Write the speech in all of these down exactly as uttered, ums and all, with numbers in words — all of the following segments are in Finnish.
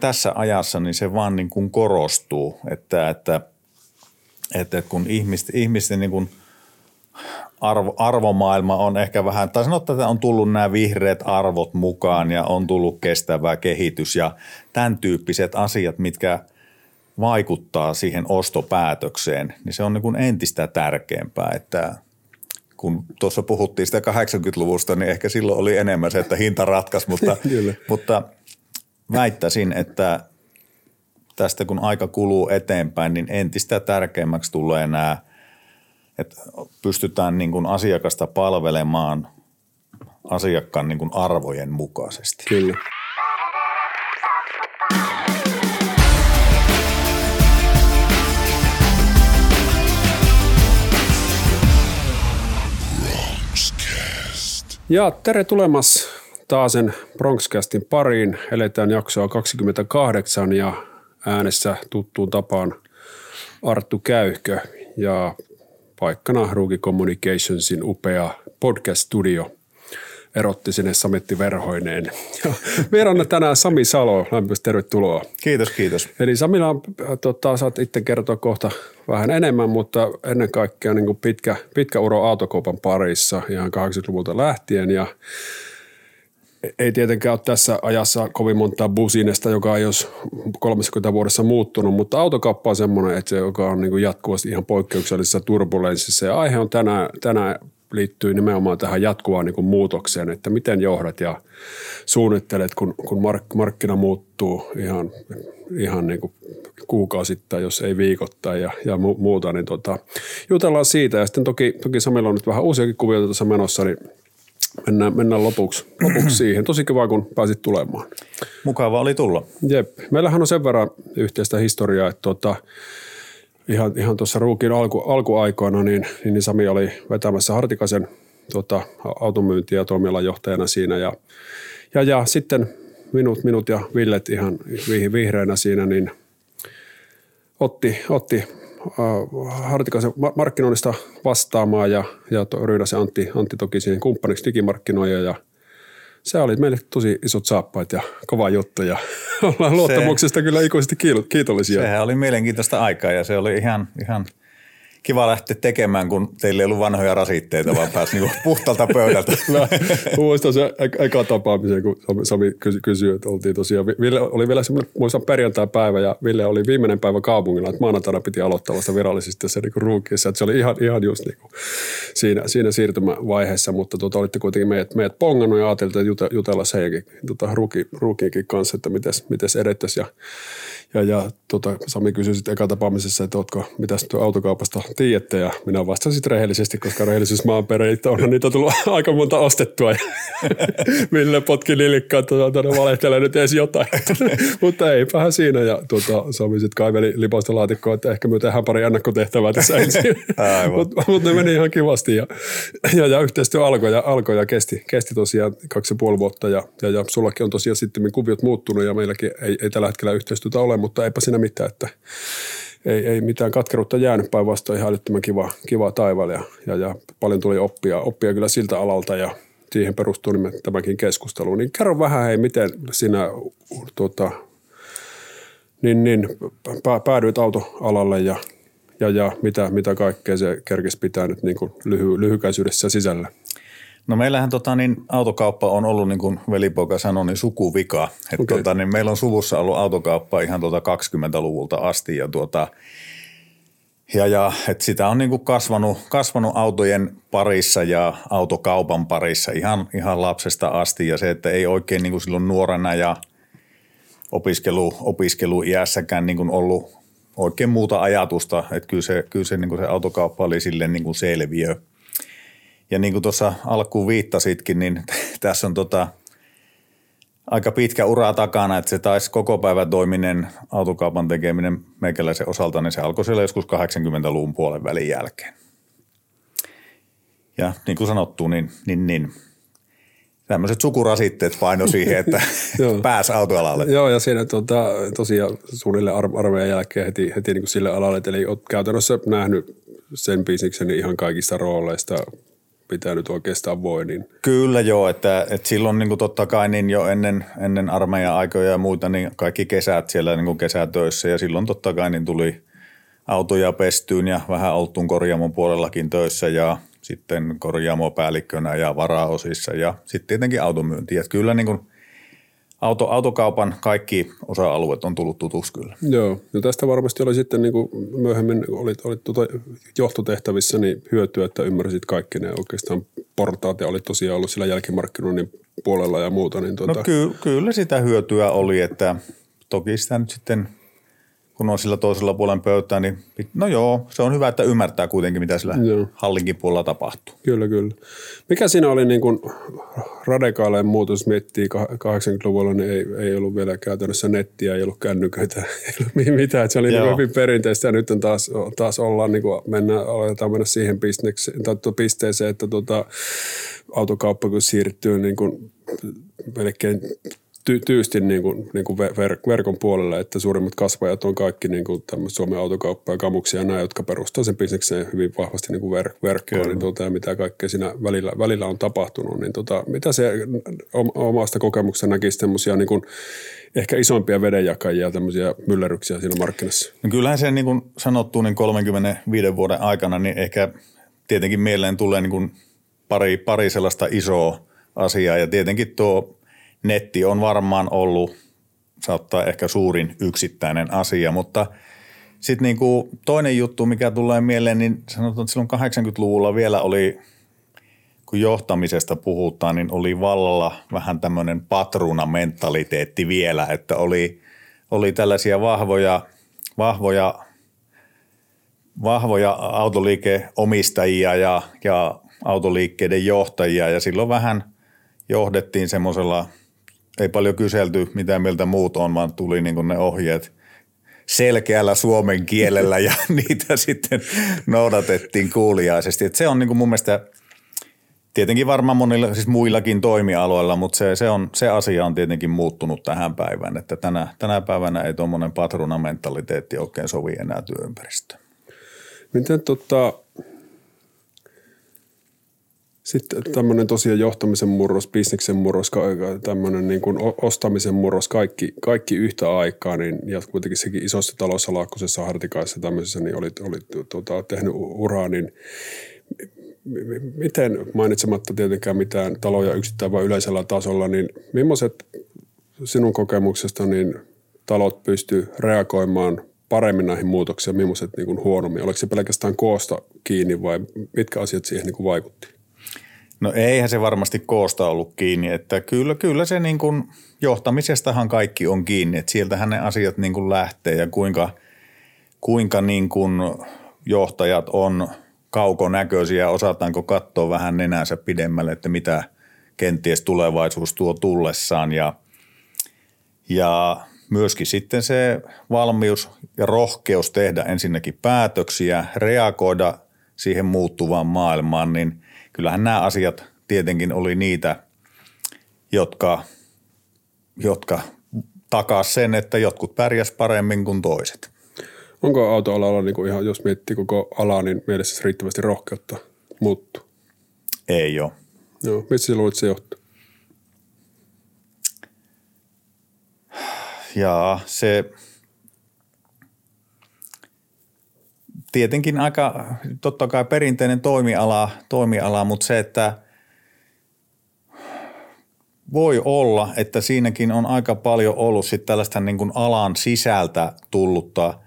Tässä ajassa niin se vaan niin kuin korostuu, että, että, että kun ihmisten, ihmisten niin kuin arvo, arvomaailma on ehkä vähän, tai sanotaan, että on tullut nämä vihreät arvot mukaan ja on tullut kestävä kehitys ja tämän tyyppiset asiat, mitkä vaikuttaa siihen ostopäätökseen, niin se on niin kuin entistä tärkeämpää, että kun tuossa puhuttiin sitä kahdeksankymmentäluvusta, niin ehkä silloin oli enemmän se, että hinta ratkaisi, mutta, mutta väittäisin, että tästä kun aika kuluu eteenpäin, niin entistä tärkeämmäksi tulee nämä, että pystytään niin kuin asiakasta palvelemaan asiakkaan niin kuin arvojen mukaisesti. Kyllä. Ja tere tulemas taasen Bronxcastin pariin. Eletään jaksoa kaksikymmentäkahdeksan ja äänessä tuttuun tapaan Arttu Käykö ja paikkana Ruukki Communicationsin upea podcast-studio erottisine samettiverhoineen. Vieraana tänään Sami Salo, lämpimästi tervetuloa. Kiitos, kiitos. Eli Samilla tota, saat itse kertoa kohta vähän enemmän, mutta ennen kaikkea niin kuin pitkä, pitkä uro autokaupan parissa ihan kahdeksankymmentäluvulta lähtien ja ei tietenkään ole tässä ajassa kovin montaa businesta, joka ei olisi kolmekymmentä vuodessa muuttunut, mutta autokauppa on semmoinen, että se, joka on niin kuin jatkuvasti ihan poikkeuksellisessa turbulenssissa ja aihe on tänään, tänään liittyy nimenomaan tähän jatkuvaan niin kuin muutokseen, että miten johdat ja suunnittelet, kun, kun mark, markkina muuttuu ihan, ihan niin kuin kuukausittain, jos ei viikoittain ja, ja muuta, niin tota, jutellaan siitä. Ja sitten toki, toki Samilla on nyt vähän uusiakin kuvioita tuossa menossa, niin mennään, mennään lopuksi, lopuksi siihen. Tosi kiva, kun pääsit tulemaan. Mukava oli tulla. Jep. Meillähän on sen verran yhteistä historiaa, että tota, Ihan, ihan tuossa Ruukin alku, alkuaikoina niin, niin Sami oli vetämässä Hartikaisen tota, automyyntiä toimialajohtajana siinä ja, ja, ja sitten minut, minut ja Villet ihan vihreänä siinä niin otti, otti äh, Hartikaisen markkinoinnista vastaamaan ja, ja Ryydäsen Antti, Antti toki siihen kumppaniksi digimarkkinoija ja se oli meille tosi isot saappaat ja kova juttu ja ollaan luottamuksesta se, kyllä ikuisesti kiitollisia. Sehän oli mielenkiintoista aikaa ja se oli ihan, ihan kiva lähteä tekemään, kun teillä ei ollut vanhoja rasitteita, vaan pääsi niinku puhtalta pöydältä. Mä muistan se e- eka tapaamisen, kun Sami kysyi, että oltiin tosiaan. Ville oli vielä semmoinen, muistan perjantai-päivä ja Ville oli viimeinen päivä kaupungilla, että maanantaina piti aloittaa vasta virallisesti se niinku Ruukissa. Että se oli ihan, ihan just niinku siinä, siinä siirtymävaiheessa, mutta tota, olitte kuitenkin meidät, meidät pongannut ja ajateltiin jutella sen tota, Ruukienkin kanssa, että mites edettäisiin. Ja, ja, ja tota, Sami kysyi sitten eka tapaamisessa, että ootko, mitäs tuo autokaupasta tiedätte ja minä vastasin sitten rehellisesti, koska rehellisyys maanpereitä on, niitä on tullut aika monta ostettua ja Ville potki lilikkaa, että valehtelee nyt edes jotain, mutta eipähän siinä ja tuota, Sami sitten kaiveli lipausta laatikkoa, että ehkä me tehdään pari ennakkotehtävää tässä ensin, mutta mut ne meni ihan kivasti ja, ja, ja yhteistyö alkoi ja, alkoi ja kesti, kesti tosiaan kaksi ja puoli vuotta ja, ja, ja sullakin on tosiaan sitten kuviot muuttunut ja meilläkin ei, ei tällä hetkellä yhteistyötä ole, mutta eipä siinä mitään, että Ei, ei mitään katkeruutta jäänyt, päinvastoin ihan älyttömän kiva, kiva taivailla ja, ja, ja paljon tuli oppia, oppia kyllä siltä alalta ja siihen perustuu niin tämäkin keskustelu. Niin kerro vähän, hei, miten sinä tuota, niin, niin, pä, päädyit autoalalle ja, ja, ja mitä, mitä kaikkea se kerkesi pitää nyt niin kuin lyhy, lyhykäisyydessä sisällä? No meillähän tota, niin, autokauppa on ollut, niin kuin velipoika sanoi, niin sukuvika. Et, okay. tota, niin, meillä on suvussa ollut autokauppa ihan tuota kaksikymmentäluvulta asti ja, tuota, ja, ja et sitä on niin kuin kasvanut, kasvanut autojen parissa ja autokaupan parissa ihan, ihan lapsesta asti. Ja se, että ei oikein niin kuin silloin nuorena ja opiskelu, opiskeluiässäkään niin kuin ollut oikein muuta ajatusta. Että kyllä se, kyllä se, niin kuin se autokauppa oli silleen niin kuin selviö. Ja niin kuin tuossa alkuun viittasitkin, niin tässä on tota aika pitkä ura takana, että se taisi koko päivä toiminen autokaupan tekeminen meikäläisen osalta, niin se alkoi siellä joskus kahdeksankymmentäluvun puolen välin jälkeen. Ja niin kuin sanottu, niin, niin, niin tämmöiset sukurasitteet paino siihen, että pääsi autoalalle. Joo, ja siinä tuota, tosiaan suunnilleen armeijan jälkeen heti, heti niin kuin sille alalle, eli olet käytännössä nähnyt sen bisniksen ihan kaikista rooleista – mitä nyt oikeastaan voi. Niin. Kyllä joo, että, että silloin niin kuin totta kai niin jo ennen, ennen armeijan aikoja ja muita, niin kaikki kesät siellä niin kuin kesätöissä ja silloin totta kai niin tuli autoja pestyyn ja vähän oltuun korjaamon puolellakin töissä ja sitten korjaamopäällikkönä ja varaosissa ja sitten tietenkin automyyntiä. Kyllä niin kuin auto, autokaupan kaikki osa-alueet on tullut tutuksi kyllä. Joo, ja tästä varmasti oli sitten niin kuin myöhemmin olit, olit tuota johtotehtävissä niin hyötyä, että ymmärsit kaikki ne oikeastaan portaat ja olit tosiaan ollut sillä jälkimarkkinoinnin puolella ja muuta. Niin tuota. No ky- kyllä sitä hyötyä oli, että toki sitä nyt sitten kun on sillä toisella puolen pöytää, niin no joo, se on hyvä, että ymmärtää kuitenkin, mitä sillä joo. hallinkin puolella tapahtuu. Kyllä, kyllä. Mikä siinä oli niin kuin radikaalein muutos, miettii kahdeksankymmentäluvulla, niin ei, ei ollut vielä käytännössä nettiä, ei ollut kännyköitä, ei ollut mitään. Se oli niin hyvin perinteistä ja nyt on taas, taas ollaan, niin kuin mennään, aletaan mennä siihen pisteeseen, että tuota, autokauppa kun siirtyy niin kuin melkein tyysti niin kuin, niin kuin ver- verkon puolelle, että suurimmat kasvajat on kaikki niin kuin Suomen autokauppa ja Kamuksia ja nämä, jotka perustaa sen bisnekseen hyvin vahvasti niin kuin ver- verkkoon ja niin tuota, mitä kaikkea siinä välillä, välillä on tapahtunut. Niin tuota, mitä se omasta kokemuksesta näkisi tämmöisiä niin kuin ehkä isompia vedenjakajia, tämmöisiä myllerryksiä siinä markkinassa? No kyllähän se niin kuin sanottu niin kolmenkymmenenviiden vuoden aikana, niin ehkä tietenkin mieleen tulee niin kuin pari, pari sellaista isoa asiaa ja tietenkin tuo netti on varmaan ollut, saattaa ehkä suurin yksittäinen asia, mutta sitten niinku toinen juttu, mikä tulee mieleen, niin sanotaan, että silloin kahdeksankymmentäluvulla vielä oli, kun johtamisesta puhutaan, niin oli vallalla vähän tämmöinen patruunamentaliteetti vielä, että oli, oli tällaisia vahvoja, vahvoja, vahvoja autoliikeomistajia ja, ja autoliikkeiden johtajia ja silloin vähän johdettiin semmoisella. Ei paljon kyselty, mitä mieltä muut on, vaan tuli niin kuin ne ohjeet selkeällä suomen kielellä ja niitä sitten noudatettiin kuuliaisesti. Et se on niin kuin mun mielestä tietenkin varmaan monilla, siis muillakin toimialoilla, mutta se, se, on, se asia on tietenkin muuttunut tähän päivään, että tänä, tänä päivänä ei tuommoinen patronamentaliteetti oikein sovi enää työympäristöön. Miten tota... Sitten tämmöinen tosiaan johtamisen murros, bisneksen murros, tämmöinen niin kuin ostamisen murros, kaikki, kaikki yhtä aikaa, niin ja kuitenkin sekin isossa talossa, Laakkosessa, Hartikaisessa tämmöisessä, niin oli, oli tuota, tehnyt uraa, niin miten mainitsematta tietenkään mitään taloja yksittäin vai yleisellä tasolla, niin millaiset sinun kokemuksesta niin talot pystyy reagoimaan paremmin näihin muutoksiin, millaiset niin kuin huonommin? Oliko se pelkästään koosta kiinni vai mitkä asiat siihen niin kuin vaikutti? No eihän se varmasti koosta ollut kiinni, että kyllä, kyllä se niin kuin johtamisestahan kaikki on kiinni, että sieltähän ne asiat niin kuin lähtee ja kuinka, kuinka niin kuin johtajat on kaukonäköisiä, osataanko katsoa vähän nenänsä pidemmälle, että mitä kenties tulevaisuus tuo tullessaan ja, ja myöskin sitten se valmius ja rohkeus tehdä ensinnäkin päätöksiä, reagoida siihen muuttuvaan maailmaan, niin kyllähän nämä asiat tietenkin oli niitä, jotka, jotka takas sen, että jotkut pärjäs paremmin kuin toiset. Onko autoalalla niin kuin ihan, jos miettii koko alaa, niin mielessä riittävästi rohkeutta muuttuu? Ei ole. Joo. Mistä sä luulet, se johtuu? Jaa, se... Tietenkin aika totta kai perinteinen toimiala, toimiala, mutta se, että voi olla, että siinäkin on aika paljon ollut sit tällaista niin kuin alan sisältä tullutta,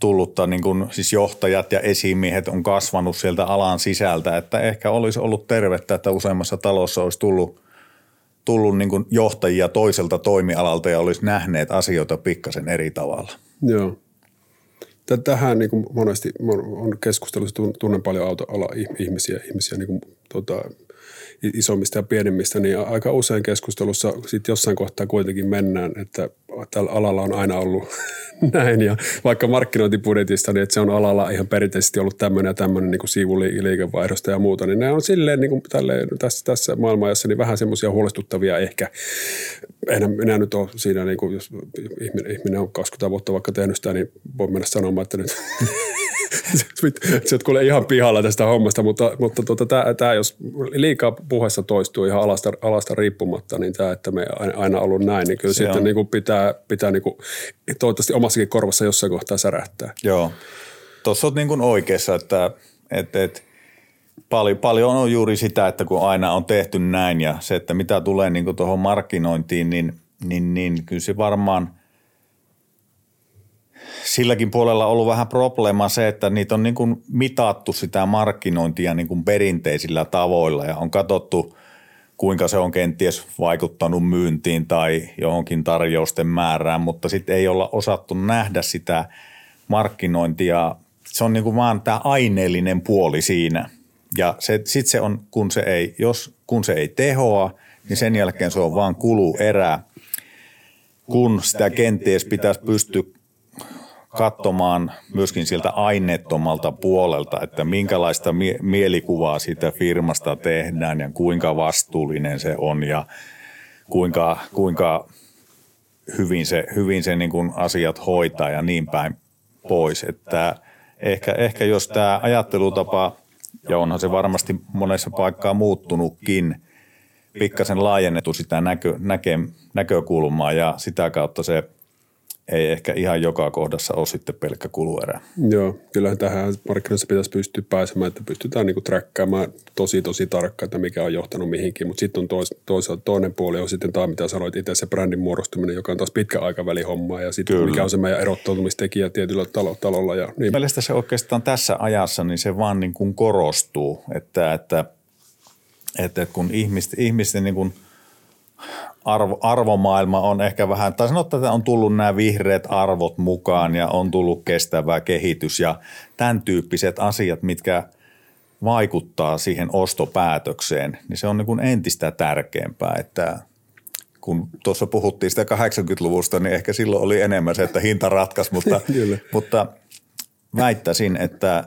tullutta niin kuin, siis johtajat ja esimiehet on kasvanut sieltä alan sisältä, että ehkä olisi ollut tervettä, että useammassa talossa olisi tullut, tullut niin kuin johtajia toiselta toimialalta ja olisi nähneet asioita pikkasen eri tavalla. Joo. Tähän niin kuin monesti on keskustelussa, tunnen paljon autoala-ihmisiä, ihmisiä niin kuin, tuota, isommista ja pienemmistä, niin aika usein keskustelussa sitten jossain kohtaa kuitenkin mennään, että tällä alalla on aina ollut näin ja vaikka markkinointibudjetista, niin että se on alalla ihan perinteisesti ollut tämmöinen ja tämmöinen niin kuin sivuliikevaihdosta ja muuta, niin nämä on silleen niin kuin tälleen, tässä, tässä maailmanajassa niin vähän semmoisia huolestuttavia ehkä. En minä nyt ole siinä, niin kuin, jos ihminen on kaksikymmentä vuotta vaikka tehnyt sitä, niin voi mennä sanomaan, että nyt Sä et kuule ihan pihalla tästä hommasta, mutta, mutta tuota, tämä, tämä, jos liikaa puheessa toistuu ihan alasta, alasta riippumatta, niin tämä, että me aina ollut näin, niin kyllä se sitten niin kuin pitää, pitää niin kuin, toivottavasti omassakin korvassa jossain kohtaa särähtää. Joo. Tuossa olet niin kuin oikeassa, että et, et, paljon, paljon on juuri sitä, että kun aina on tehty näin ja se, että mitä tulee niin kuin tuohon markkinointiin, niin, niin, niin kyllä se varmaan – silläkin puolella on ollut vähän probleema se, että niitä on niin kuin mitattu sitä markkinointia niin kuin perinteisillä tavoilla ja on katsottu, kuinka se on kenties vaikuttanut myyntiin tai johonkin tarjousten määrään, mutta sitten ei olla osattu nähdä sitä markkinointia. Se on niin kuin vaan tämä aineellinen puoli siinä ja sitten se on, kun se ei, jos, kun se ei tehoa, niin sen jälkeen se on vaan kuluerä, kun sitä kenties pitäisi pystyä katsomaan myöskin sieltä aineettomalta puolelta, että minkälaista mie- mielikuvaa siitä firmasta tehdään ja kuinka vastuullinen se on ja kuinka, kuinka hyvin se, hyvin se niin kuin asiat hoitaa ja niin päin pois. Että ehkä, ehkä jos tämä ajattelutapa, ja onhan se varmasti monessa paikkaa muuttunutkin, pikkasen laajennettu sitä näkö, näke, näkökulmaa ja sitä kautta se ei ehkä ihan joka kohdassa ole sitten pelkkä kuluerä. Joo, kyllähän tähän markkinoissa pitäisi pystyä pääsemään, että pystytään niinku träkkäämään tosi tosi tarkkaan, että mikä on johtanut mihinkin. Mutta sitten on tois, toisaalta toinen puoli on sitten tämä, mitä sanoit itse, se brändin muodostuminen, joka on taas pitkän aikavälin hommaa ja sitten mikä on se meidän erottautumistekijä tietyllä talo, talolla. Ja niin. Mielestäni se oikeastaan tässä ajassa, niin se vaan niin kuin korostuu, että, että, että kun ihmisten, ihmisten niin kuin Arvo, arvomaailma on ehkä vähän, tai sanotaan, että on tullut nämä vihreät arvot mukaan ja on tullut kestävä kehitys ja tämän tyyppiset asiat, mitkä vaikuttaa siihen ostopäätökseen, niin se on niin kuin entistä tärkeämpää, että kun tuossa puhuttiin sitä kahdeksankymmentäluvusta, niin ehkä silloin oli enemmän se, että hinta ratkaisi, mutta, mutta väittäisin, että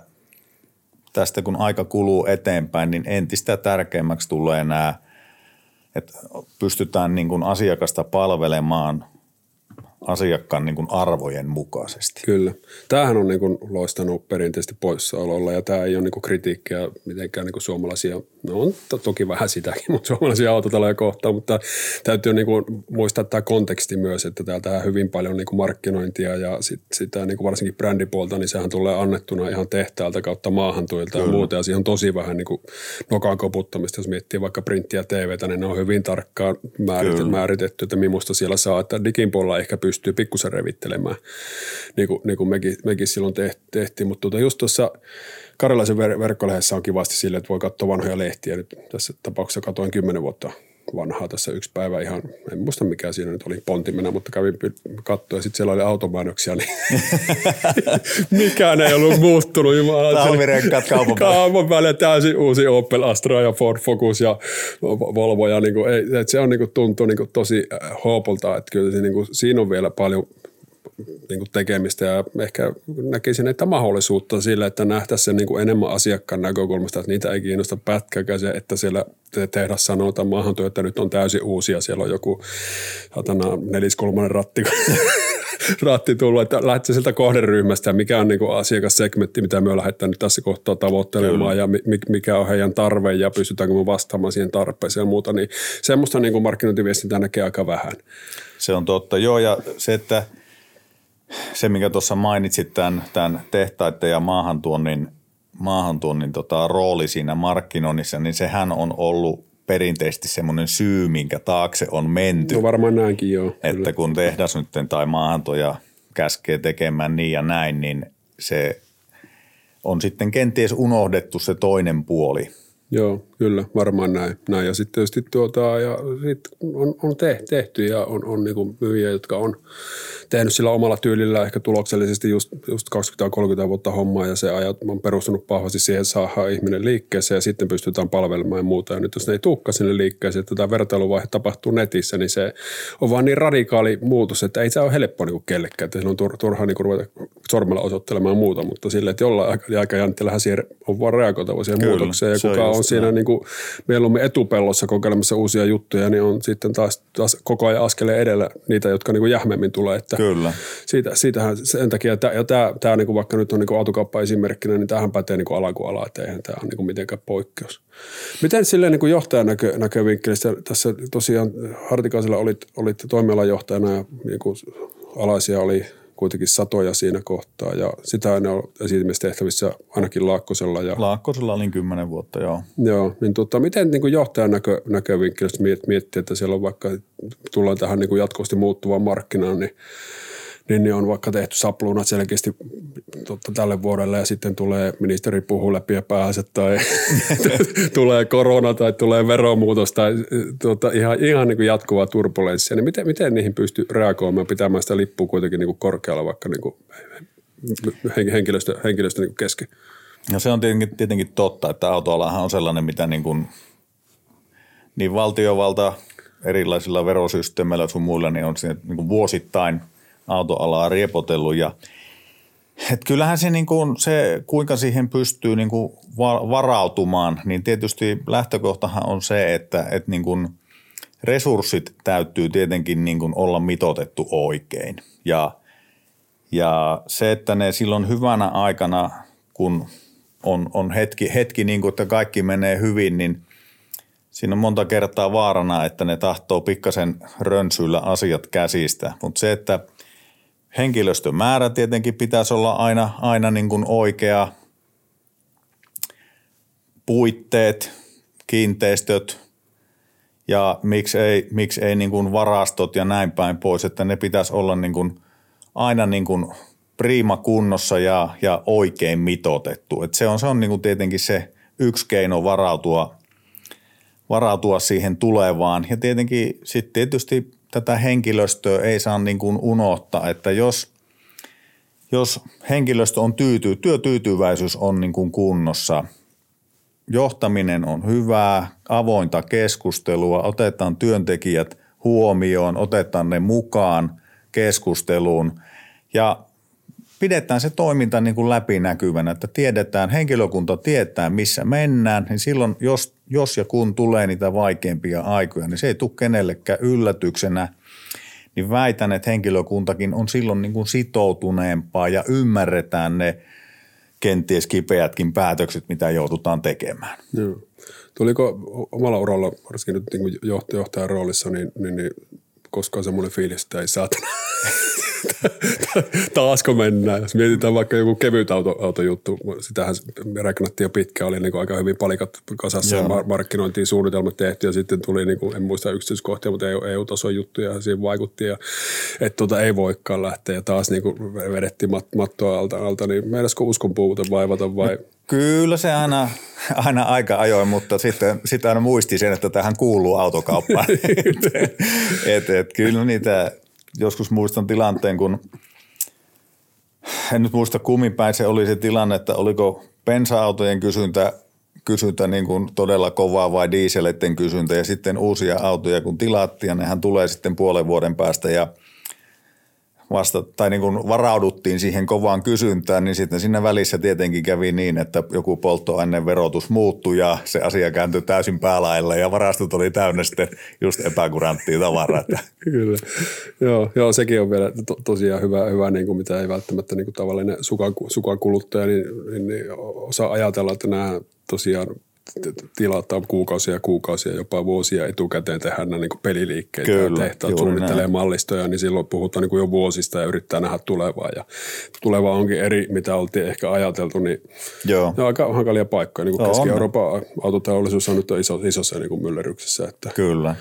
tästä kun aika kuluu eteenpäin, niin entistä tärkeämmäksi tulee nämä, että pystytään niin kuin asiakasta palvelemaan asiakkaan niin kuin arvojen mukaisesti. Kyllä. Tämähän on niin kuin loistanut perinteisesti poissaololla ja tämä ei ole niin kuin kritiikkiä mitenkään niin kuin suomalaisia, no on toki vähän sitäkin, mutta suomalaisia autotaloja kohtaan, mutta täytyy niin kuin muistaa tämä konteksti myös, että täältä hyvin paljon niin kuin markkinointia ja sit, sitä niin kuin varsinkin brändipuolta, niin sehän tulee annettuna ihan tehtäältä kautta maahantuilta ja muuta ja siihen on tosi vähän niin kuin nokan koputtamista, jos miettii vaikka printtiä ja T V:tä, niin ne on hyvin tarkkaan määritetty, määritetty että millaista siellä saa, että digin puolella ehkä pystyy pystyy pikkusen revittelemään, niin kuin, niin kuin mekin, mekin silloin tehtiin. Mutta tuota, just tuossa Karjalaisen ver- verkkolehdessä on kivasti sille, että voi katsoa vanhoja lehtiä. Nyt tässä tapauksessa katoin kymmenen vuotta vanhaa tässä yksi päivä ihan, en muista mikä siinä nyt oli pontimena, mutta kävin katsoa ja sitten siellä oli automäännöksiä, niin mikään ei ollut muuttunut. Talvirenkaat kaupan päälle. Kaupan päälle täysin uusi Opel Astra ja Ford Focus ja Volvo ja niin kuin, et se on niin kuin, tuntuu niin kuin tosi hoopolta, että kyllä se, niin kuin, siinä on vielä paljon niin kuin tekemistä ja ehkä näkisin, että mahdollisuutta sille, että nähtäisiin se niin kuin enemmän asiakkaan näkökulmasta, että niitä ei kiinnosta pätkääkään se, että siellä tehdas sanoo tämän maahantyö, että nyt on täysin uusia, siellä on joku satana neliskulmainen ratti, ratti tullut, että lähtee sieltä kohderyhmästä ja mikä on niin kuin asiakassegmentti, mitä me lähdetään nyt tässä kohtaa tavoittelemaan ja mi- mikä on heidän tarve ja pystytäänkö me vastaamaan siihen tarpeeseen ja muuta, niin semmoista niin kuin markkinointiviestintää näkee aika vähän. Se on totta, joo ja se, että se, mikä tuossa mainitsit, tämän, tämän tehtaiden ja maahantuonnin, maahantuonnin tota, rooli siinä markkinoinnissa, niin sehän on ollut perinteisesti semmoinen syy, minkä taakse on menty. No varmaan näinkin, joo. Että kyllä. Kun tehdas nyt tai maahantoja käskee tekemään niin ja näin, niin se on sitten kenties unohdettu se toinen puoli. Joo, kyllä, varmaan näin. näin. Ja sitten tietysti tuota, ja sit on, on tehty ja on, on niinku myyjiä, jotka on tehnyt sillä omalla tyylillä ehkä tuloksellisesti just, just kaksikymmentä kolmekymmentä vuotta hommaa ja se ajat on perustunut vahvasti siihen, että saadaan ihminen liikkeeseen ja sitten pystytään palvelemaan ja muuta. Ja nyt jos ne ei tulekaan sinne liikkeeseen, että tämä vertailuvaihe tapahtuu netissä, niin se on vaan niin radikaali muutos, että ei se ole helppoa niinku kellekään. Että siinä on turhaa niinku ruveta sormella osoittelemaan muuta, mutta silleen, että jollain aikajänttillähän siihen on vaan reagoitava siihen Kyllä, muutokseen. Ja kuka on siinä niin kuin, mieluummin etupellossa kokeilemassa uusia juttuja, niin on sitten taas, taas koko ajan askeleen edellä niitä, jotka niin kuin jähmemmin tulee. Että Kyllä. Siitä, siitähän sen takia, ja tämä, tämä niin kuin vaikka nyt on niin kuin autokauppa esimerkkinä, niin tämähän pätee niin kuin ala kuin ala, että eihän tämä ole niin kuin mitenkään poikkeus. Miten silleen niin kuin johtajan näkö, näkövinkkelistä? Tässä tosiaan Hartikaisella olit, olit toimialajohtajana ja niin kuin alaisia oli kuitenkin satoja siinä kohtaa ja sitä ne on esitymistehtävissä ainakin Laakkosella. Ja Laakkosella olin kymmenen vuotta, joo. Joo, niin tota, miten niin kuin johtajan näkö, näkövinkkelistä miettii, että siellä on vaikka, tullaan tähän niin kuin jatkuvasti muuttuvaan markkinaan, niin niin ne on vaikka tehty sapluunat selkeästi totta, tälle vuodelle ja sitten tulee ministeri puhuu läpi ja päänsä tai tulee korona tai tulee veromuutos tai tuota, ihan, ihan niin kuin jatkuvaa turbulenssia. Niin miten, miten niihin pystyy reagoimaan, pitämään sitä lippua kuitenkin niin kuin korkealla vaikka niin kuin henkilöstö, henkilöstö niin kuin kesken? No se on tietenkin, tietenkin totta, että autoalahan on sellainen, mitä niin, kuin, niin valtiovalta erilaisilla verosysteemeillä sun muilla niin on siinä, niin kuin vuosittain – autoalaa riepotellut ja et kyllähän se, niin kuin, se kuinka siihen pystyy niin kuin varautumaan, niin tietysti lähtökohtahan on se, että et niin kuin resurssit täytyy tietenkin niin kuin olla mitoitettu oikein ja, ja se, että ne silloin hyvänä aikana, kun on, on hetki, hetki niin kuin, että kaikki menee hyvin, niin siinä on monta kertaa vaarana, että ne tahtoo pikkasen rönsyillä asiat käsistä, mutta se, että henkilöstön määrä tietenkin pitäisi olla aina, aina niin kuin oikea, puitteet, kiinteistöt ja miksi ei, miksi ei niin kuin varastot ja näin päin pois, että ne pitäisi olla niin kuin aina niin kuin priima kunnossa ja, ja oikein mitoitettu. Et se on, se on niin kuin tietenkin se yksi keino varautua, varautua siihen tulevaan ja tietenkin sitten tietysti tätä henkilöstöä ei saa niin kuin unohtaa, että jos, jos henkilöstö on tyytyy, työtyytyväisyys on niin kuin kunnossa, johtaminen on hyvää, avointa keskustelua, otetaan työntekijät huomioon, otetaan ne mukaan keskusteluun ja pidetään se toiminta niin kuin läpinäkyvänä, että tiedetään, henkilökunta tietää missä mennään, niin silloin jos Jos ja kun tulee niitä vaikeampia aikoja, niin se ei tule kenellekään yllätyksenä, niin väitän, että henkilökuntakin on silloin niin kuin sitoutuneempaa ja ymmärretään ne kenties kipeätkin päätökset, mitä joudutaan tekemään. Joo. Tuliko omalla uralla, varsinkin nyt niin kuin johtajan roolissa, niin, niin, niin koskaan semmoinen fiilis, että ei saatana. Taasko mennään? Jos mietitään vaikka joku kevyt auto, autojuttu, sitähän reknattiin jo pitkään, oli niin aika hyvin palikat kasassa ja markkinointiin suunnitelmat tehty ja sitten tuli, niin kuin, en muista yksityiskohtia, mutta E U-tason juttuja ja siihen vaikutti ja että tuota, ei voikaan lähteä ja taas niin kuin vedettiin mat, mattoa alta, alta niin meidäskö uskon puuten vaivata vai? Kyllä se aina, aina aika ajoin, mutta sitten, sitten aina muisti sen, että tähän kuuluu autokauppaan. et, et, kyllä niitä... Joskus muistan tilanteen, kun en nyt muista kummin päin se oli se tilanne, että oliko bensa-autojen kysyntä, kysyntä niin kuin todella kovaa vai dieseleiden kysyntä ja sitten uusia autoja kun tilattiin ja nehän tulee sitten puolen vuoden päästä ja vasta, tai niin kuin varauduttiin siihen kovaan kysyntään, niin sitten siinä välissä tietenkin kävi niin, että joku polttoaineen verotus muuttui ja se asia kääntyi täysin päälailla ja varastot oli täynnä sitten just epäkuranttia tavaraa. Kyllä. Joo, joo, sekin on vielä to- tosiaan hyvä, hyvä niin kuin mitä ei välttämättä niin kuin tavallinen sukakuluttaja niin, niin, niin osaa ajatella, että nämä tosiaan tilataan kuukausia ja kuukausia, jopa vuosia etukäteen tehdään niin kuin peliliikkeitä Kyllä, ja tehtaan, suunnittelee näin. Mallistoja, niin silloin puhutaan niin kuin jo vuosista ja yrittää nähdä tulevaa. Ja tuleva onkin eri, mitä oltiin ehkä ajateltu, niin Joo. ne on aika hankalia paikkoja. Niin kuin Keski-Euroopan autoteollisuus on nyt iso, isossa niin kuin myllerryksessä. Että Kyllä.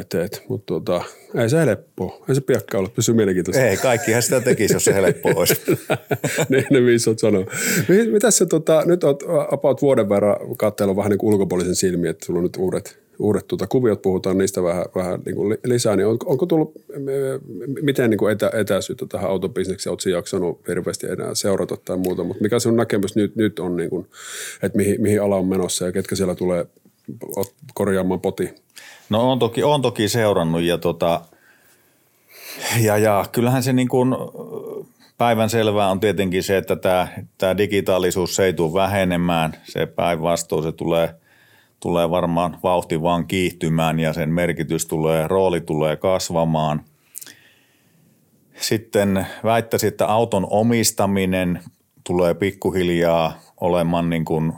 Et, et, mutta tuota, ei se helppoa. Ei se piakkaan ole. Pysy mielenkiintoista. Ei, kaikkihan sitä tekisi, jos se helppoa olisi. niin, ne viisi olet sanonut. Mitäs se, tota, nyt olet about vuoden verran katsellut vähän niin kuin ulkopuolisen silmiin, että sulla on nyt uudet, uudet tuota, kuviot, puhutaan niistä vähän, vähän niin kuin lisää. Niin on, onko tullut, miten niin kuin etä, etäisyyttä tähän autobisnekseen? Oletko jaksanut hirveästi enää seurata tai muuta? Mutta mikä sinun näkemys nyt, nyt on, niin kuin, että mihin, mihin ala on menossa ja ketkä siellä tulee korjaamaan potiin? No on toki, on toki seurannut ja, tota, ja, ja kyllähän se niin kuin Päivänselvää on tietenkin se, että tämä, tämä digitaalisuus se ei tule vähenemään. Se päinvastoin se tulee, tulee varmaan vauhti vaan kiihtymään ja sen merkitys tulee, rooli tulee kasvamaan. Sitten väittäisin, että auton omistaminen tulee pikkuhiljaa olemaan niin kuin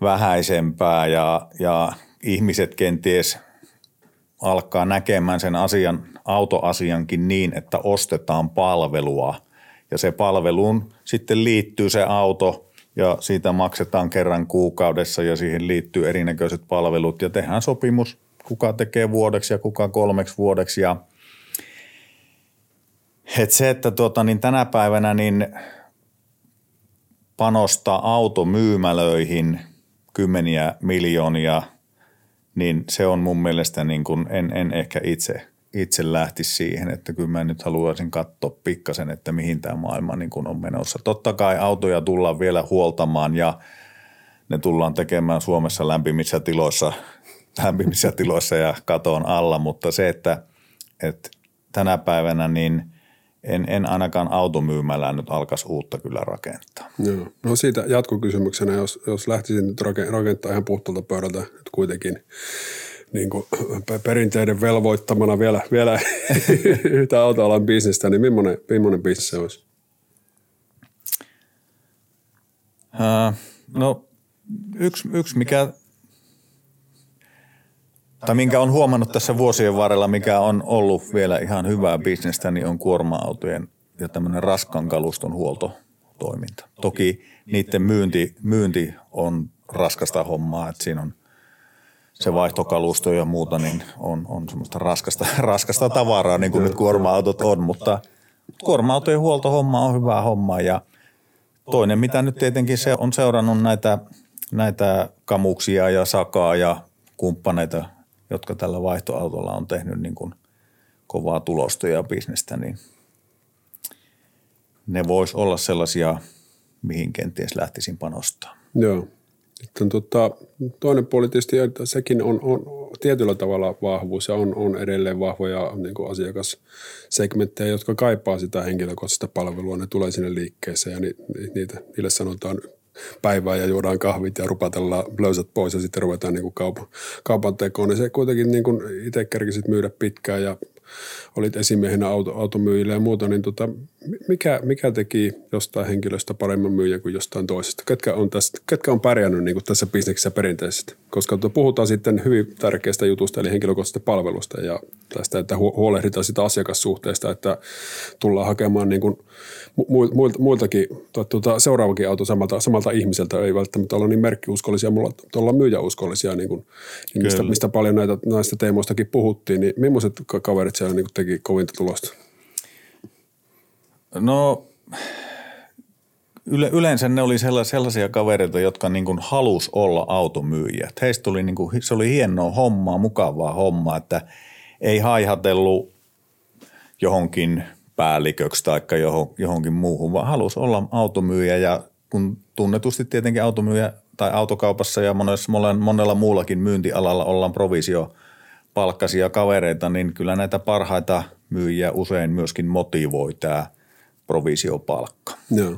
vähäisempää ja, ja ihmiset kenties alkaa näkemään sen asian, autoasiankin niin, että ostetaan palvelua ja se palveluun sitten liittyy se auto ja siitä maksetaan kerran kuukaudessa ja siihen liittyy erinäköiset palvelut ja tehdään sopimus, kuka tekee vuodeksi ja kuka kolmeksi vuodeksi. Ja et se, että tuota, niin tänä päivänä niin panostaa automyymälöihin kymmeniä miljoonia, niin se on mun mielestä niin kuin en, en ehkä itse, itse lähtisi siihen, että kyllä mä nyt haluaisin katsoa pikkasen, että mihin tämä maailma niin kuin on menossa. Totta kai autoja tullaan vielä huoltamaan ja ne tullaan tekemään Suomessa lämpimissä tiloissa, lämpimissä tiloissa ja katon alla, mutta se, että, että tänä päivänä niin En, en ainakaan automyymälään nyt alkaisi uutta kyllä rakentaa. Joo. No siitä jatkokysymyksenä, jos, jos lähtisin nyt rakentaa ihan puhtaalta pöydältä nyt kuitenkin niin kuin perinteiden velvoittamana vielä, vielä yhtä autoalan bisnestä, niin millainen, millainen bisnes se olisi? Uh, no yksi, yksi mikä... Tai minkä on huomannut tässä vuosien varrella, mikä on ollut vielä ihan hyvää bisnestä, niin on kuorma-autojen ja tämmöinen raskan kaluston huoltotoiminta. Toki niiden myynti, myynti on raskasta hommaa, että siinä on se vaihtokalusto ja muuta, niin on, on semmoista raskasta, raskasta tavaraa, niin kuin nyt kuorma-autot on, mutta kuorma-autojen huoltohomma on hyvää hommaa. Ja toinen, mitä nyt tietenkin se on seurannut näitä, näitä Kamuksia ja Sakaa ja kumppaneita, jotka tällä vaihtoautolla on tehnyt niin kuin kovaa tulosta ja bisnestä, niin ne vois olla sellaisia, mihin kenties lähtisin panostaa. Joo. Tota, toinen puoli tietysti, sekin on, on tietyllä tavalla vahvuus ja on, on edelleen vahvoja niin kuin asiakassegmenttejä, jotka kaipaa sitä henkilökohtaista palvelua. Ne tulee sinne liikkeeseen ja ni, ni, niitä, niille sanotaan päivää ja juodaan kahvit ja rupatellaan löysät pois ja sitten ruvetaan niin kaupan, kaupan tekoon. Niin se kuitenkin niin kuin itse kerkisit myydä pitkään ja olit esimiehenä auto, automyyjille ja muuta, niin tota, mikä, mikä teki jostain henkilöstä paremman myyjä kuin jostain toisesta? Ketkä on, tässä, ketkä on pärjännyt niin kuin tässä bisneksessä perinteisesti? Koska puhutaan sitten hyvin tärkeästä jutusta, eli henkilökohtaisesta palvelusta ja tästä, että huolehditaan sitä asiakassuhteesta, että tullaan hakemaan niin kuin muilta, muiltakin, tuota, seuraavakin auto samalta, samalta ihmiseltä, ei välttämättä olla niin merkkiuskollisia, mulla olla myyjäuskollisia, niin kuin, niin mistä, mistä paljon näitä, näistä teemoistakin puhuttiin, niin millaiset kaverit siellä niin teki kovinta tulosta? No yleensä ne oli sellaisia kavereita, jotka niin kuin halusi olla automyyjiä. Heistä tuli niin kuin, se oli hienoa hommaa, mukavaa hommaa, että ei haihatellut johonkin päälliköksi tai johonkin muuhun, vaan halusi olla automyyjä. Ja kun tunnetusti tietenkin automyyjä tai autokaupassa ja monella, monella muullakin myyntialalla ollaan provisio palkkaisia kavereita, niin kyllä näitä parhaita myyjiä usein myöskin motivoi tämä provisiopalkka. Joo.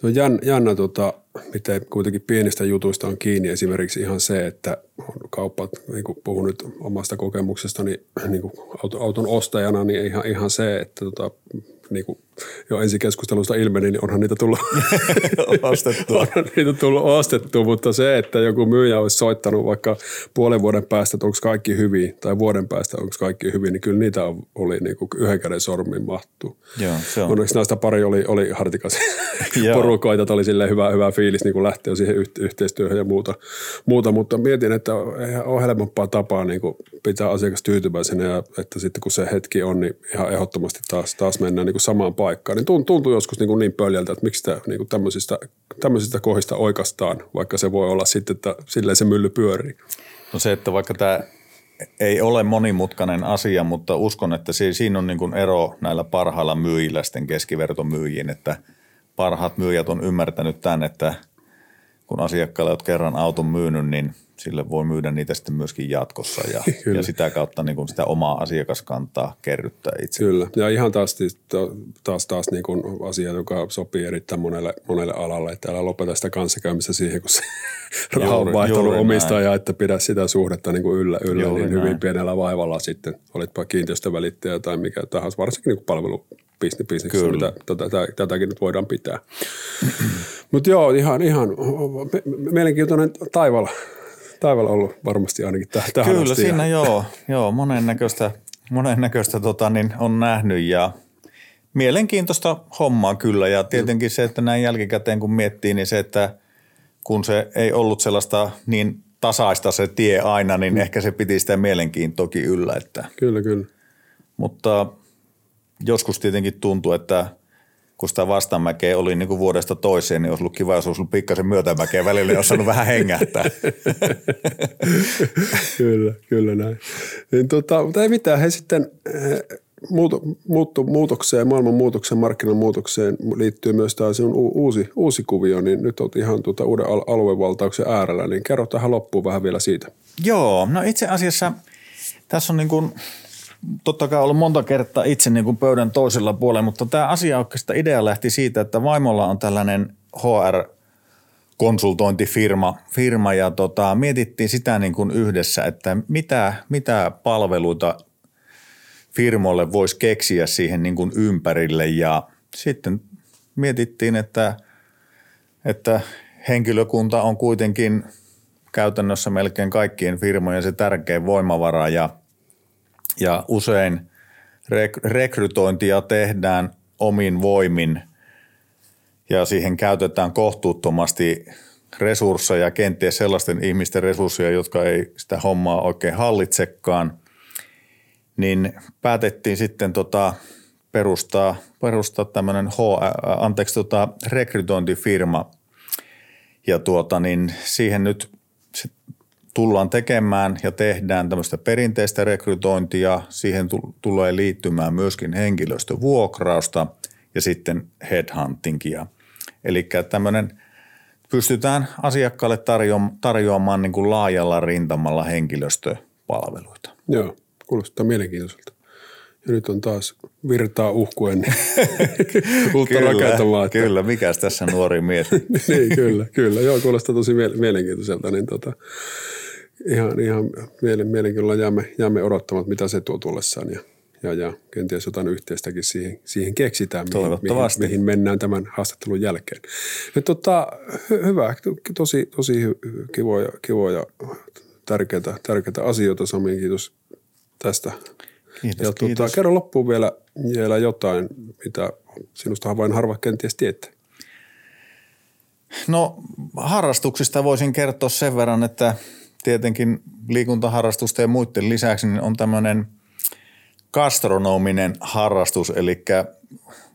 Se on jännä, jännä tota, miten kuitenkin pienistä jutuista on kiinni. Esimerkiksi ihan se, että kauppat, niin kuin puhun nyt omasta kokemuksestani niin kuin auton ostajana, niin ihan, ihan se, että tota, niin kuin jo ensi keskustelusta ilmeni, niin onhan niitä tullut ostettua. Onhan niitä tullut ostettua, mutta se, että joku myyjä olisi soittanut vaikka puolen vuoden päästä, että onko kaikki hyvin, tai vuoden päästä, onko kaikki hyvin, niin kyllä niitä oli niin kuin yhden käden sormiin mahtuu. On. Onneksi näistä pari oli, oli Hartikaisen porukoita, että oli silleen hyvä, hyvä fiilis niin kuin lähteä siihen yhteistyöhön ja muuta, muuta. Mutta mietin, että eihän ole helpompaa tapaa niin kuin pitää asiakas tyytyväisenä, ja että sitten kun se hetki on, niin ihan ehdottomasti taas, taas mennään niin kuin samaan paikkaan, niin tuntuu joskus niin, niin pöljältä, että miksi sitä niin tämmöisistä, tämmöisistä kohdista oikastaan, vaikka se voi olla sitten, että silleen se mylly pyörii. No se, että vaikka tämä ei ole monimutkainen asia, mutta uskon, että siinä on niin kuin ero näillä parhailla myyjillä sitten keskivertomyyjiin, että parhaat myyjät on ymmärtänyt tämän, että kun asiakkaalle olet kerran auton myynyt, niin sille voi myydä niitä sitten myöskin jatkossa ja, ja sitä kautta niin kuin sitä omaa asiakaskantaa kerryttää itse. Kyllä, ja ihan taas taas, taas niin kuin asia, joka sopii erittäin monelle, monelle alalle, että älä lopeta sitä kanssakäymistä siihen, kun se raha on vaihtanut omistajaa, että pidä sitä suhdetta niin kuin yllä, yllä niin näin. Hyvin pienellä vaivalla sitten, olitpa kiinteistövälittäjä tai mikä tahansa, varsinkin niin palvelubisneksessä, mitä tätä, tätäkin nyt voidaan pitää. Mutta joo, ihan, ihan mielenkiintoinen taivaalla. Taivaalla on ollut varmasti ainakin tähän asti. Kyllä siinä joo, joo monennäköistä, monennäköistä tota, niin on nähnyt ja mielenkiintoista hommaa kyllä. Ja tietenkin se, että näin jälkikäteen kun miettii, niin se, että kun se ei ollut sellaista niin tasaista se tie aina, niin mm. ehkä se piti sitä mielenkiintoakin yllä. Että. Kyllä, kyllä. Mutta joskus tietenkin tuntuu, että kun sitä vastamäkeä oli niin kuin vuodesta toiseen, niin olisi ollut kiva, jos olisi ollut pikkasen myötämäkeä välillä, niin olisi saanut vähän hengähtää. Kyllä, kyllä näin. Niin, tota, mutta ei mitään, he sitten muut, muuttu, muutokseen, maailman muutokseen, markkinan muutokseen liittyy myös tämä sinun uusi, uusi kuvio, niin nyt olet ihan tuota uuden aluevaltauksen äärellä, niin kerro tähän loppuun vähän vielä siitä. Joo, no itse asiassa tässä on niin kuin totta kai ollut monta kertaa itse niin kuin pöydän toisella puolella, mutta tämä asia oikeastaan idea lähti siitä, että vaimolla on tällainen H R-konsultointifirma firma, ja tota, mietittiin sitä niin kuin yhdessä, että mitä, mitä palveluita firmoille voisi keksiä siihen niin kuin ympärille ja sitten mietittiin, että, että henkilökunta on kuitenkin käytännössä melkein kaikkien firmojen se tärkein voimavara ja Ja usein rekrytointia tehdään omin voimin ja siihen käytetään kohtuuttomasti resursseja, kenties sellaisten ihmisten resursseja, jotka ei sitä hommaa oikein hallitsekaan. Niin päätettiin sitten tota perustaa, perustaa tämmöinen anteeksi, tota rekrytointifirma ja tuota niin siihen nyt tullaan tekemään ja tehdään tämmöistä perinteistä rekrytointia. Siihen t- tulee liittymään myöskin henkilöstövuokrausta ja sitten headhuntingia. Eli tämmöinen pystytään asiakkaalle tarjo- tarjoamaan niin kuin laajalla rintamalla henkilöstöpalveluita. Joo, kuulostaa mielenkiintoiselta. Ja nyt on taas virtaa uhkuen uutta rakentamaa. Että kyllä, mikäs tässä nuori mies. Niin, kyllä, kyllä. Joo, kuulostaa tosi mielenkiintoiselta. Niin tota, ihan ihan mielenkiinnolla jäämme, jäämme odottamaan, mitä se tuo tullessaan. Ja, ja, ja kenties jotain yhteistäkin siihen, siihen keksitään, mihin, mihin, mihin mennään tämän haastattelun jälkeen. Ja tota, hy- hyvä, tosi, tosi kivoja, kivoja tärkeitä, tärkeitä asioita. Sami, kiitos tästä. Kiitos, ja tuota, kerro loppuun vielä, vielä jotain, mitä sinustahan vain harva kenties tietää. No harrastuksista voisin kertoa sen verran, että tietenkin liikuntaharrastusten ja muiden lisäksi niin on tämmöinen gastronominen harrastus. Eli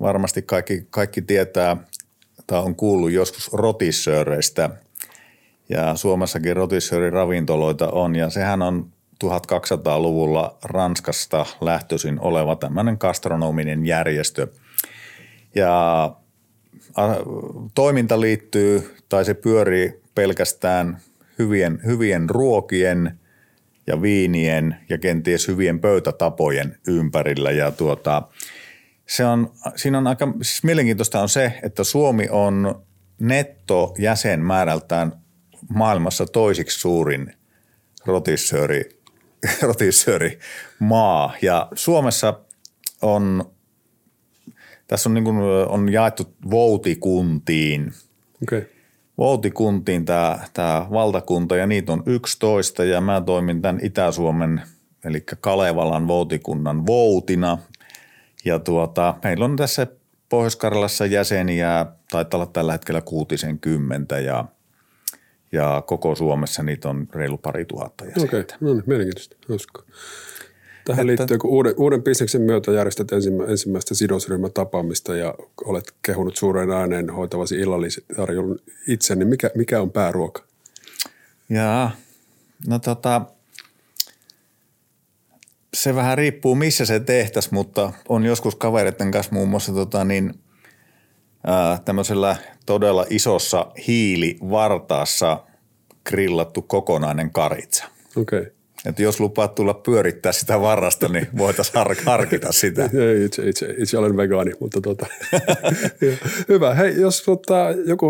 varmasti kaikki, kaikki tietää tai on kuullut joskus rotissööreistä ja Suomessakin rotissööriravintoloita on ja sehän on tuhatkaksisataaluvulla Ranskasta lähtöisin oleva tämmöinen gastronominen järjestö. Ja toiminta liittyy tai se pyörii pelkästään hyvien, hyvien ruokien ja viinien ja kenties hyvien pöytätapojen ympärillä. Ja tuota, se on, siinä on aika, siis mielenkiintoista on se, että Suomi on nettojäsenmäärältään maailmassa toisiksi suurin rotissööri rotissööri maa. Ja Suomessa on, tässä on, niin kuin, on jaettu voutikuntiin. Okay. Voutikuntiin tämä, tämä valtakunta ja niitä on yksitoista ja mä toimin tämän Itä-Suomen eli Kalevalan Voutikunnan voutina. Ja tuota, meillä on tässä Pohjois-Karjalassa jäseniä, taitaa olla tällä hetkellä kuutisenkymmentä ja Ja koko Suomessa niitä on reilu pari tuhatta jäsentä. Okei, okay. No niin, mielenkiintoista. Usko. Tähän että liittyy, kun uuden, uuden bisneksen myötä järjestät ensimmä, ensimmäistä sidosryhmätapaamista ja olet kehunut suureen ääneen hoitavasi illallistarjoulun itse, niin mikä, mikä on pääruoka? Jaa, no tota, se vähän riippuu missä se tehtäisiin, mutta on joskus kavereiden kanssa muun muassa tota niin – ää, tämmöisellä todella isossa hiilivartaassa grillattu kokonainen karitsa. Okei. Okay. Että jos lupaat tulla pyörittää sitä varrasta, niin voitaisiin harkita sitä. Itse, itse, itse olen vegaani, mutta tuota. Hyvä. Hei, jos tota, joku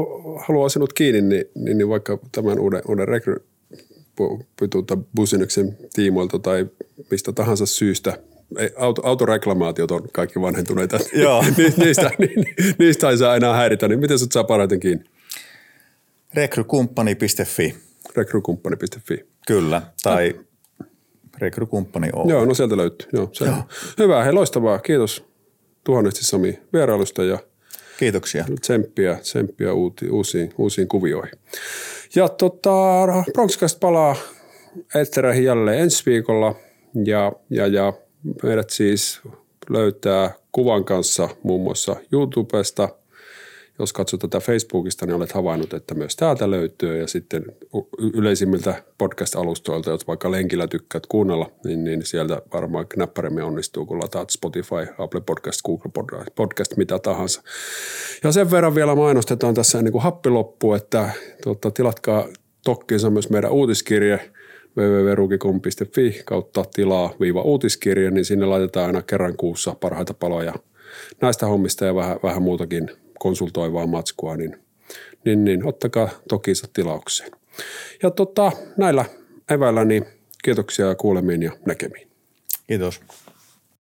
haluaa sinut kiinni, niin, niin, niin vaikka tämän uuden, uuden rekrypituutta-bussinyksen tiimoilta tai mistä tahansa syystä, ei, auto, autoreklamaatiot on kaikki vanhentuneita, niin, niistä, niin, niistä ei saa enää häiritä, niin miten sut saa parhaiten kiinni? Rekrykumppani piste fi. Rekrykumppani piste fi. Kyllä, tai... Ja. Rekrykumppani Oy. Joo, no sieltä löytyy. Joo, se Joo. Hyvä, hei, loistavaa. Kiitos tuhannesti Sami vierailusta ja kiitoksia. Tsemppiä, tsemppiä uusi, uusiin, uusiin kuvioihin. Ja tota, Bronxcast palaa eettereihin jälleen ensi viikolla ja, ja, ja meidät siis löytää kuvan kanssa muun muassa YouTubesta. Jos katsot tätä Facebookista, niin olet havainnut, että myös täältä löytyy ja sitten yleisimmiltä podcast-alustoilta, jos vaikka lenkillä tykkäät kuunnella, niin, niin sieltä varmaan näppärämmin onnistuu, kun lataat Spotify, Apple Podcast, Google Podcast, mitä tahansa. Ja sen verran vielä mainostetaan tässä ennen kuin happi loppuu, että tuota, tilatkaa tokkiinsa myös meidän uutiskirje www piste ruukikom piste fi kautta tilaa viiva uutiskirje, niin sinne laitetaan aina kerran kuussa parhaita paloja näistä hommista ja vähän, vähän muutakin konsultoivaa matskua, niin, niin, niin ottakaa tokiinsa tilaukseen. Ja tota, näillä eväillä niin kiitoksia ja kuulemiin ja näkemiin. Kiitos.